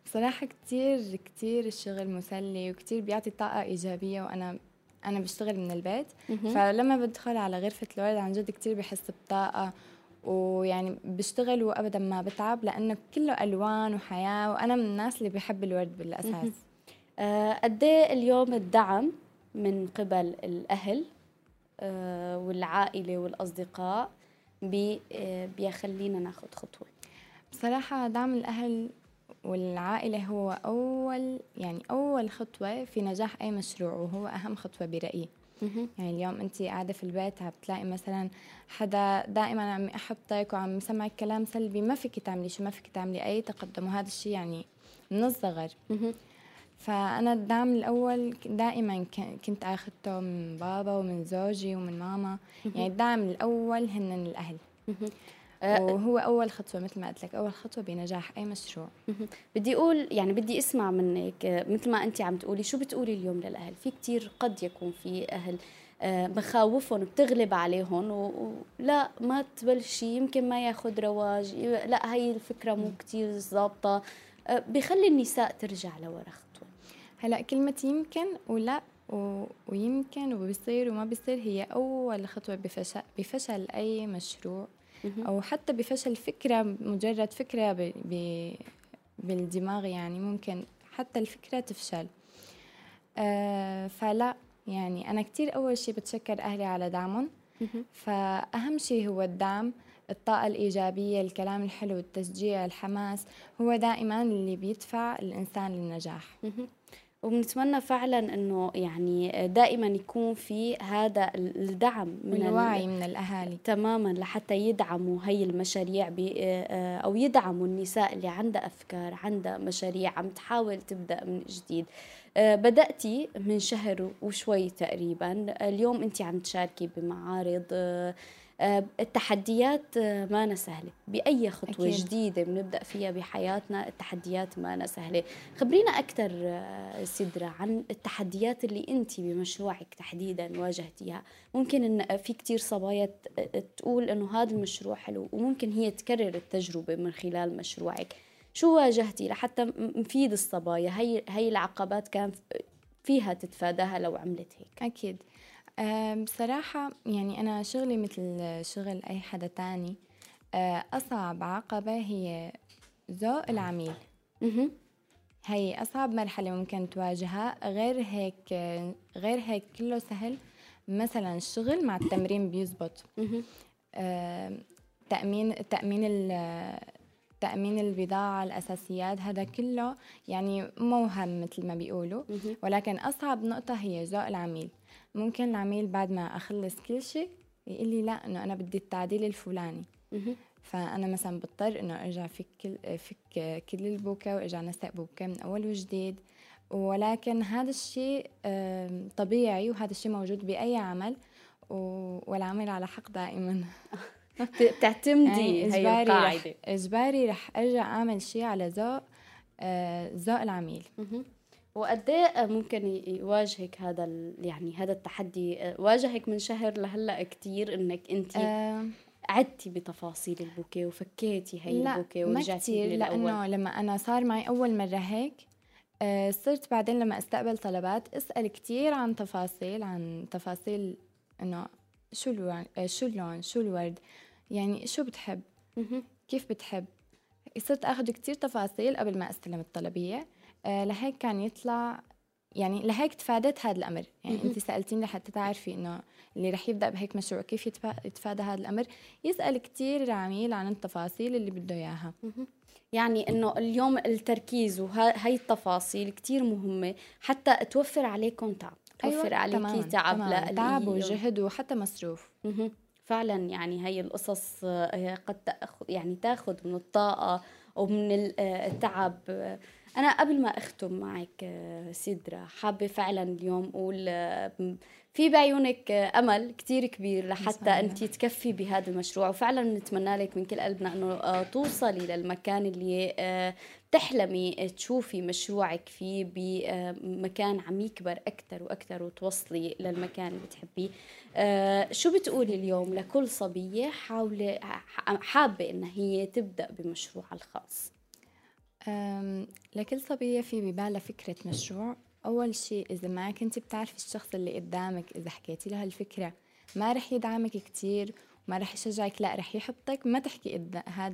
بصراحه كثير كثير الشغل مسلي وكثير بيعطي طاقه ايجابيه، وانا أنا بشتغل من البيت، فلما بدخل على غرفة الورد عن جد كتير بحس بطاقة، ويعني بشتغل وأبدا ما بتعب لأنه كله ألوان وحياة، وأنا من الناس اللي بحب الورد بالأساس. قد إيه اليوم الدعم من قبل الأهل أه والعائلة والأصدقاء بي أه بيخلينا ناخد خطوة؟ بصراحة دعم الأهل والعائلة هو أول يعني أول خطوة في نجاح أي مشروع، وهو أهم خطوة برأيي. يعني اليوم أنت قاعدة في البيت عم بتلاقي مثلا حدا دائما عم يحبطك وعم يسمعك كلام سلبي، ما فيك تعملي شو، ما فيك تعملي أي تقدم، وهذا الشيء يعني من الصغر. فأنا الدعم الأول دائما كنت أخذته من بابا ومن زوجي ومن ماما، يعني الدعم الأول هن الأهل. وهو أول خطوة مثل ما قلت لك، أول خطوة بنجاح أي مشروع. بدي أقول يعني بدي أسمع منك مثل ما أنت عم تقولي، شو بتقولي اليوم للأهل؟ في كتير قد يكون في أهل مخاوفهم بتغلب عليهم، ولا ما تبلشي، يمكن ما ياخد رواج، لا هاي الفكرة مو كتير ظابطة، بيخلي النساء ترجع لورا خطوة. هلأ كلمة يمكن ولا ويمكن وبيصير وما بيصير هي أول خطوة بفشل بفشل أي مشروع، أو حتى بفشل فكرة، مجرد فكرة ب ب بالدماغ، يعني ممكن حتى الفكرة تفشل. أه فلا يعني أنا كتير أول شيء بتشكر أهلي على دعمهم، فأهم شيء هو الدعم، الطاقة الإيجابية، الكلام الحلو، التشجيع، الحماس، هو دائما اللي بيدفع الإنسان للنجاح. وبنتمنى فعلا انه يعني دائما يكون في هذا الدعم من الوعي من الاهالي تماما، لحتى يدعموا هي المشاريع او يدعموا النساء اللي عندها افكار، عندها مشاريع عم تحاول تبدا من جديد. بدأتي من شهر وشوي تقريبا، اليوم انت عم تشاركي بمعارض، التحديات ما أنا سهلة، بأي خطوة أكيد. جديدة بنبدأ فيها بحياتنا التحديات ما أنا سهلة. خبرينا أكثر سدرة عن التحديات اللي أنت بمشروعك تحديدا واجهتيها، ممكن أن في كتير صبايا تقول أنه هذا المشروع حلو وممكن هي تكرر التجربة من خلال مشروعك، شو واجهتي لحتى نفيد الصبايا هي, هي العقبات كان فيها تتفاداها لو عملت هيك؟ أكيد أه بصراحة يعني أنا شغلي مثل شغل أي حدا تاني، أه أصعب عقبة هي ذوق العميل، هي أصعب مرحلة ممكن تواجهها، غير هيك غير هيك كله سهل. مثلا الشغل مع التمرين بيزبط، أه تأمين تأمين تأمين البضاعة، الأساسيات، هذا كله يعني موهم مثل ما بيقولوا، ولكن أصعب نقطة هي ذوق العميل. ممكن العميل بعد ما أخلص كل شيء يقول لي لا، أنه أنا بدي التعديل الفلاني، فأنا مثلا بضطر إنه أرجع فك كل, فك كل البوكة وأرجع نسق بوكة من أول وجديد، ولكن هذا الشيء طبيعي وهذا الشيء موجود بأي عمل، والعمل على حق دائما. بتعتمدي يعني هي القاعدة؟ إجباري رح أرجع أعمل شيء على ذوق ذوق العميل. وقد ايه ممكن يواجهك هذا يعني هذا التحدي؟ واجهك من شهر لهلا كتير انك انت أه عدتي بتفاصيل البوكيه وفكيتي هي البوكيه ورجعتي للاول؟ لا لانه لما انا صار معي اول مره هيك أه صرت بعدين لما استقبل طلبات اسال كتير عن تفاصيل عن تفاصيل انه شو الو... شو اللون، شو الورد، يعني شو بتحب، كيف بتحب. صرت اخذ كتير تفاصيل قبل ما استلم الطلبيه، لهيك كان يطلع يعني لهيك تفادت هذا الامر. يعني انت سالتيني لحتى تعرفي انه اللي رح يبدا بهيك مشروع كيف يتفادى هذا الامر، يسال كثير العميل عن التفاصيل اللي بده اياها. يعني انه اليوم التركيز وهي التفاصيل كثير مهمه حتى توفر عليكم تعب، توفر أيوة عليكي تعب، لا تعب وجهد وحتى مصروف. فعلا يعني هي القصص قد تاخذ يعني تاخذ من الطاقه ومن التعب. أنا قبل ما أختم معك سدرة حابة فعلا اليوم أقول في بعيونك أمل كتير كبير لحتى أنت تكفي بهذا المشروع، وفعلا نتمنى لك من كل قلبنا أنه توصلي للمكان اللي تحلمي تشوفي مشروعك فيه بمكان عم يكبر أكتر وأكتر وتوصلي للمكان اللي بتحبيه. شو بتقولي اليوم لكل صبية حاولي حابة أن هي تبدأ بمشروعها الخاص؟ لكل صبية في ببالها فكرة مشروع، أول شيء إذا ما كنت بتعرفي الشخص اللي قدامك، إذا حكيتي له الفكرة ما رح يدعمك كتير وما رح يشجعك، لا رح يحبطك. ما تحكي هذا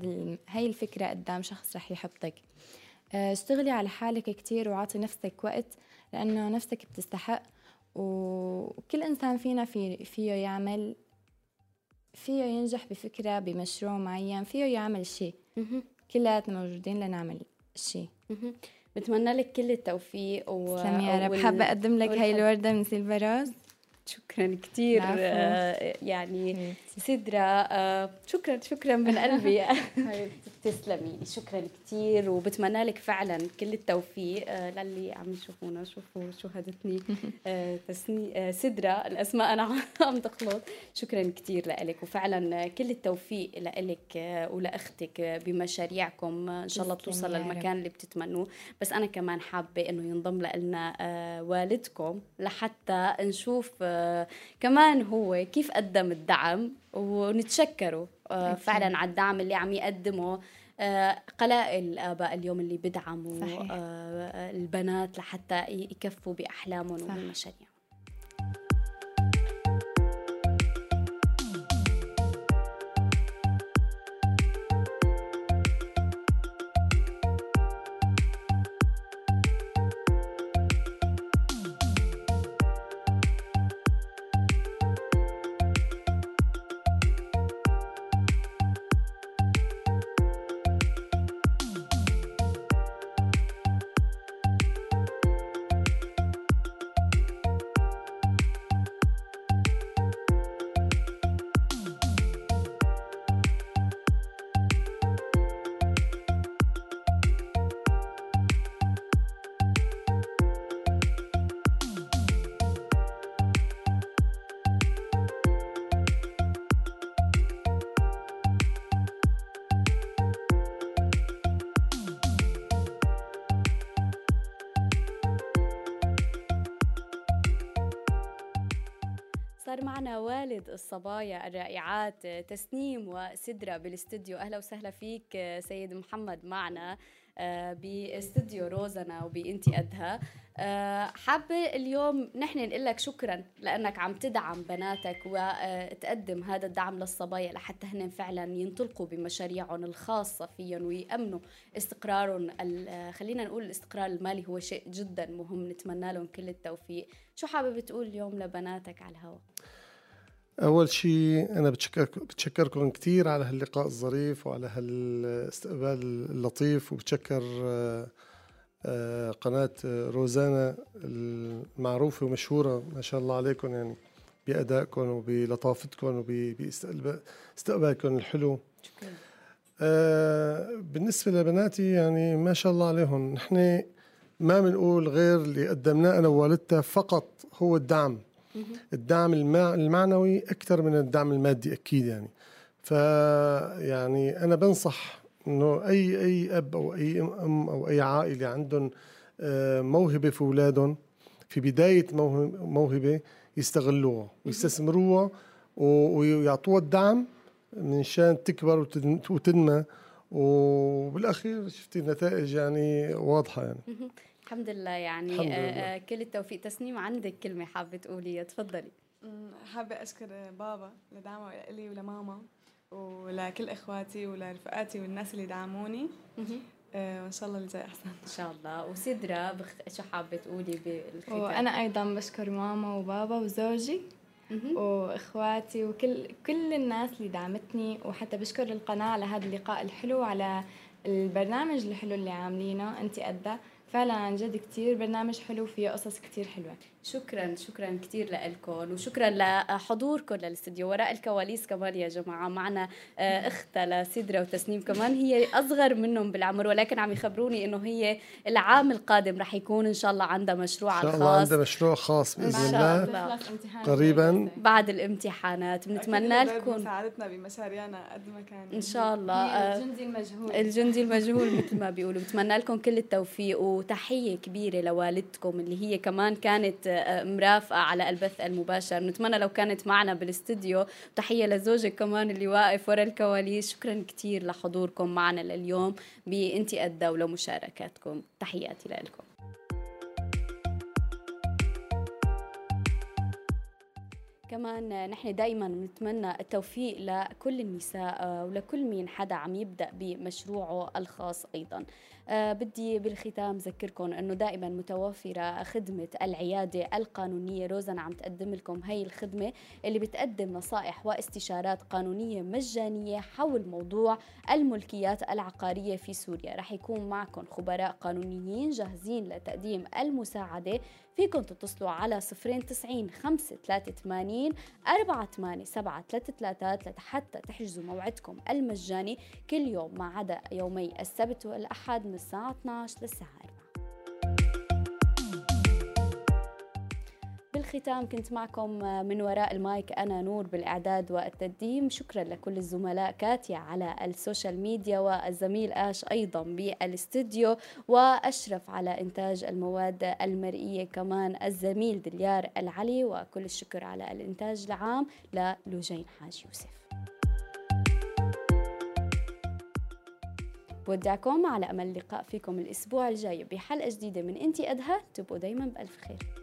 هاي الفكرة قدام شخص رح يحبطك. اشتغلي على حالك كتير وعطي نفسك وقت، لأنه نفسك بتستحق، وكل إنسان فينا في فيه يعمل، فيه ينجح بفكرة بمشروع معين، فيه يعمل شيء. كلاتنا موجودين لنعمل شيء. بتمنى لك كل التوفيق. و تسلمي يا رب. حابه اقدم لك هاي الورده من سيلفر روز. شكرا كثير يعني سدرة، شكرا شكرا من قلبي. تسلمي، شكرا كثير، وبتمنى لك فعلا كل التوفيق. للي عم يشوفونا شوفوا شهدتني تسنيم سدرة، الاسماء انا عم تخلط. شكرا كثير لك، وفعلا كل التوفيق لك ولاختك بمشاريعكم، ان شاء الله بتوصل للمكان اللي بتتمنوه. بس انا كمان حابه انه ينضم لنا والدكم لحتى نشوف كمان هو كيف قدم الدعم، ونتشكره فعلا على الدعم اللي عم يقدمه. قلائل الآباء اليوم اللي بدعموا صحيح البنات لحتى يكفوا بأحلامهم ومشاريعهم. صار معنا والد الصبايا الرائعات تسنيم وسدرة بالاستديو. أهلا وسهلا فيك سيد محمد معنا باستديو روزانا وبإنتي قدها. حابة اليوم نحن نقول لك شكرا لأنك عم تدعم بناتك وتقدم هذا الدعم للصبايا لحتى هن فعلا ينطلقوا بمشاريعهم الخاصة فيهم ويأمنوا استقرارهم. خلينا نقول الاستقرار المالي هو شيء جدا مهم، نتمنى لهم كل التوفيق. شو حابة تقول اليوم لبناتك على الهواء؟ أول شيء أنا بتشكركم بتشكركم كثير على هاللقاء الظريف وعلى هالاستقبال اللطيف، وبتشكر قناة روزانا المعروفة ومشهورة ما شاء الله عليكم، يعني بأدائكم وبلطافتكم وباستقبالكم الحلو. شكرا. بالنسبة لبناتي يعني ما شاء الله عليهم، نحن ما بنقول غير اللي قدمناه أنا ووالدتها فقط، هو الدعم الدعم المعنوي أكثر من الدعم المادي أكيد يعني. فيعني أنا بنصح إنه أي أي أب أو أي أم أو أي عائلة عندهم موهبة في أولادهم، في بداية موهبة يستغلوها ويستثمروها ويعطوها الدعم من شان تكبر وتنمى، وبالأخير شفتي النتائج يعني واضحة يعني. الحمد لله يعني الحمد لله. كل التوفيق. تسنيم عندك كلمة حابة تقوليها، تفضلي. حابة أشكر بابا لدعمه لي ولماما ولكل إخواتي ولرفقاتي والناس اللي دعموني، وإن شاء الله الجاي أحسن إن شاء الله. وسدرة بخ... شو حابة تقولي بالختام؟ وأنا أيضا بشكر ماما وبابا وزوجي واخواتي وكل كل الناس اللي دعمتني، وحتى بشكر القناه على هذا اللقاء الحلو وعلى البرنامج الحلو اللي عاملينه. انت قدها فعلا عن جد، كتير برنامج حلو فيه قصص كتير حلوه. شكرا شكرا كتير لكم، وشكرا لحضوركم للاستديو وراء الكواليس. كمان يا جماعه معنا اختها لسدرة وتسنيم، كمان هي اصغر منهم بالعمر، ولكن عم يخبروني انه هي العام القادم رح يكون ان شاء الله عندها مشروع الخاص. ان شاء الله عندها مشروع خاص باذن الله قريبا بعد الامتحانات. بنتمنى لكم مساعدتنا بمشاريعنا قد ما كان ان شاء الله. الجندي المجهول الجندي المجهول مثل ما بيقولوا. بتمنى لكم كل التوفيق، وتحيه كبيره لوالدتكم اللي هي كمان كانت مرافقة على البث المباشر، نتمنى لو كانت معنا بالاستديو. تحية لزوجك كمان اللي واقف وراء الكواليس. شكرا كتير لحضوركم معنا لليوم بانت قدها ولمشاركاتكم. تحياتي لكم. كمان نحن دائما نتمنى التوفيق لكل النساء ولكل مين حدا عم يبدأ بمشروعه الخاص أيضا. أه بدي بالختام ذكركم أنه دائما متوفرة خدمة العيادة القانونية. روزانا عم تقدم لكم هاي الخدمة اللي بتقدم نصائح واستشارات قانونية مجانية حول موضوع الملكيات العقارية في سوريا. رح يكون معكم خبراء قانونيين جاهزين لتقديم المساعدة. فيكم تتصلوا على صفرين تسعين خمسة ثلاثة ثمانية أربعة ثمانية سبعة ثلاثة ثلاثة لحتى تحجزوا موعدكم المجاني كل يوم ما عدا يومي السبت والأحد من الساعة اثنعش للساعة أربعة. بالختام كنت معكم من وراء المايك أنا نور بالإعداد والتقديم. شكرا لكل الزملاء كاتيا على السوشيال ميديا والزميل آش أيضا بالاستديو، وأشرف على إنتاج المواد المرئية كمان الزميل دليار العلي، وكل الشكر على الإنتاج العام للوجين حاج يوسف. بودعكم على أمل لقاء فيكم الأسبوع الجاي بحلقة جديدة من انتي قدها. تبقوا دايما بألف خير.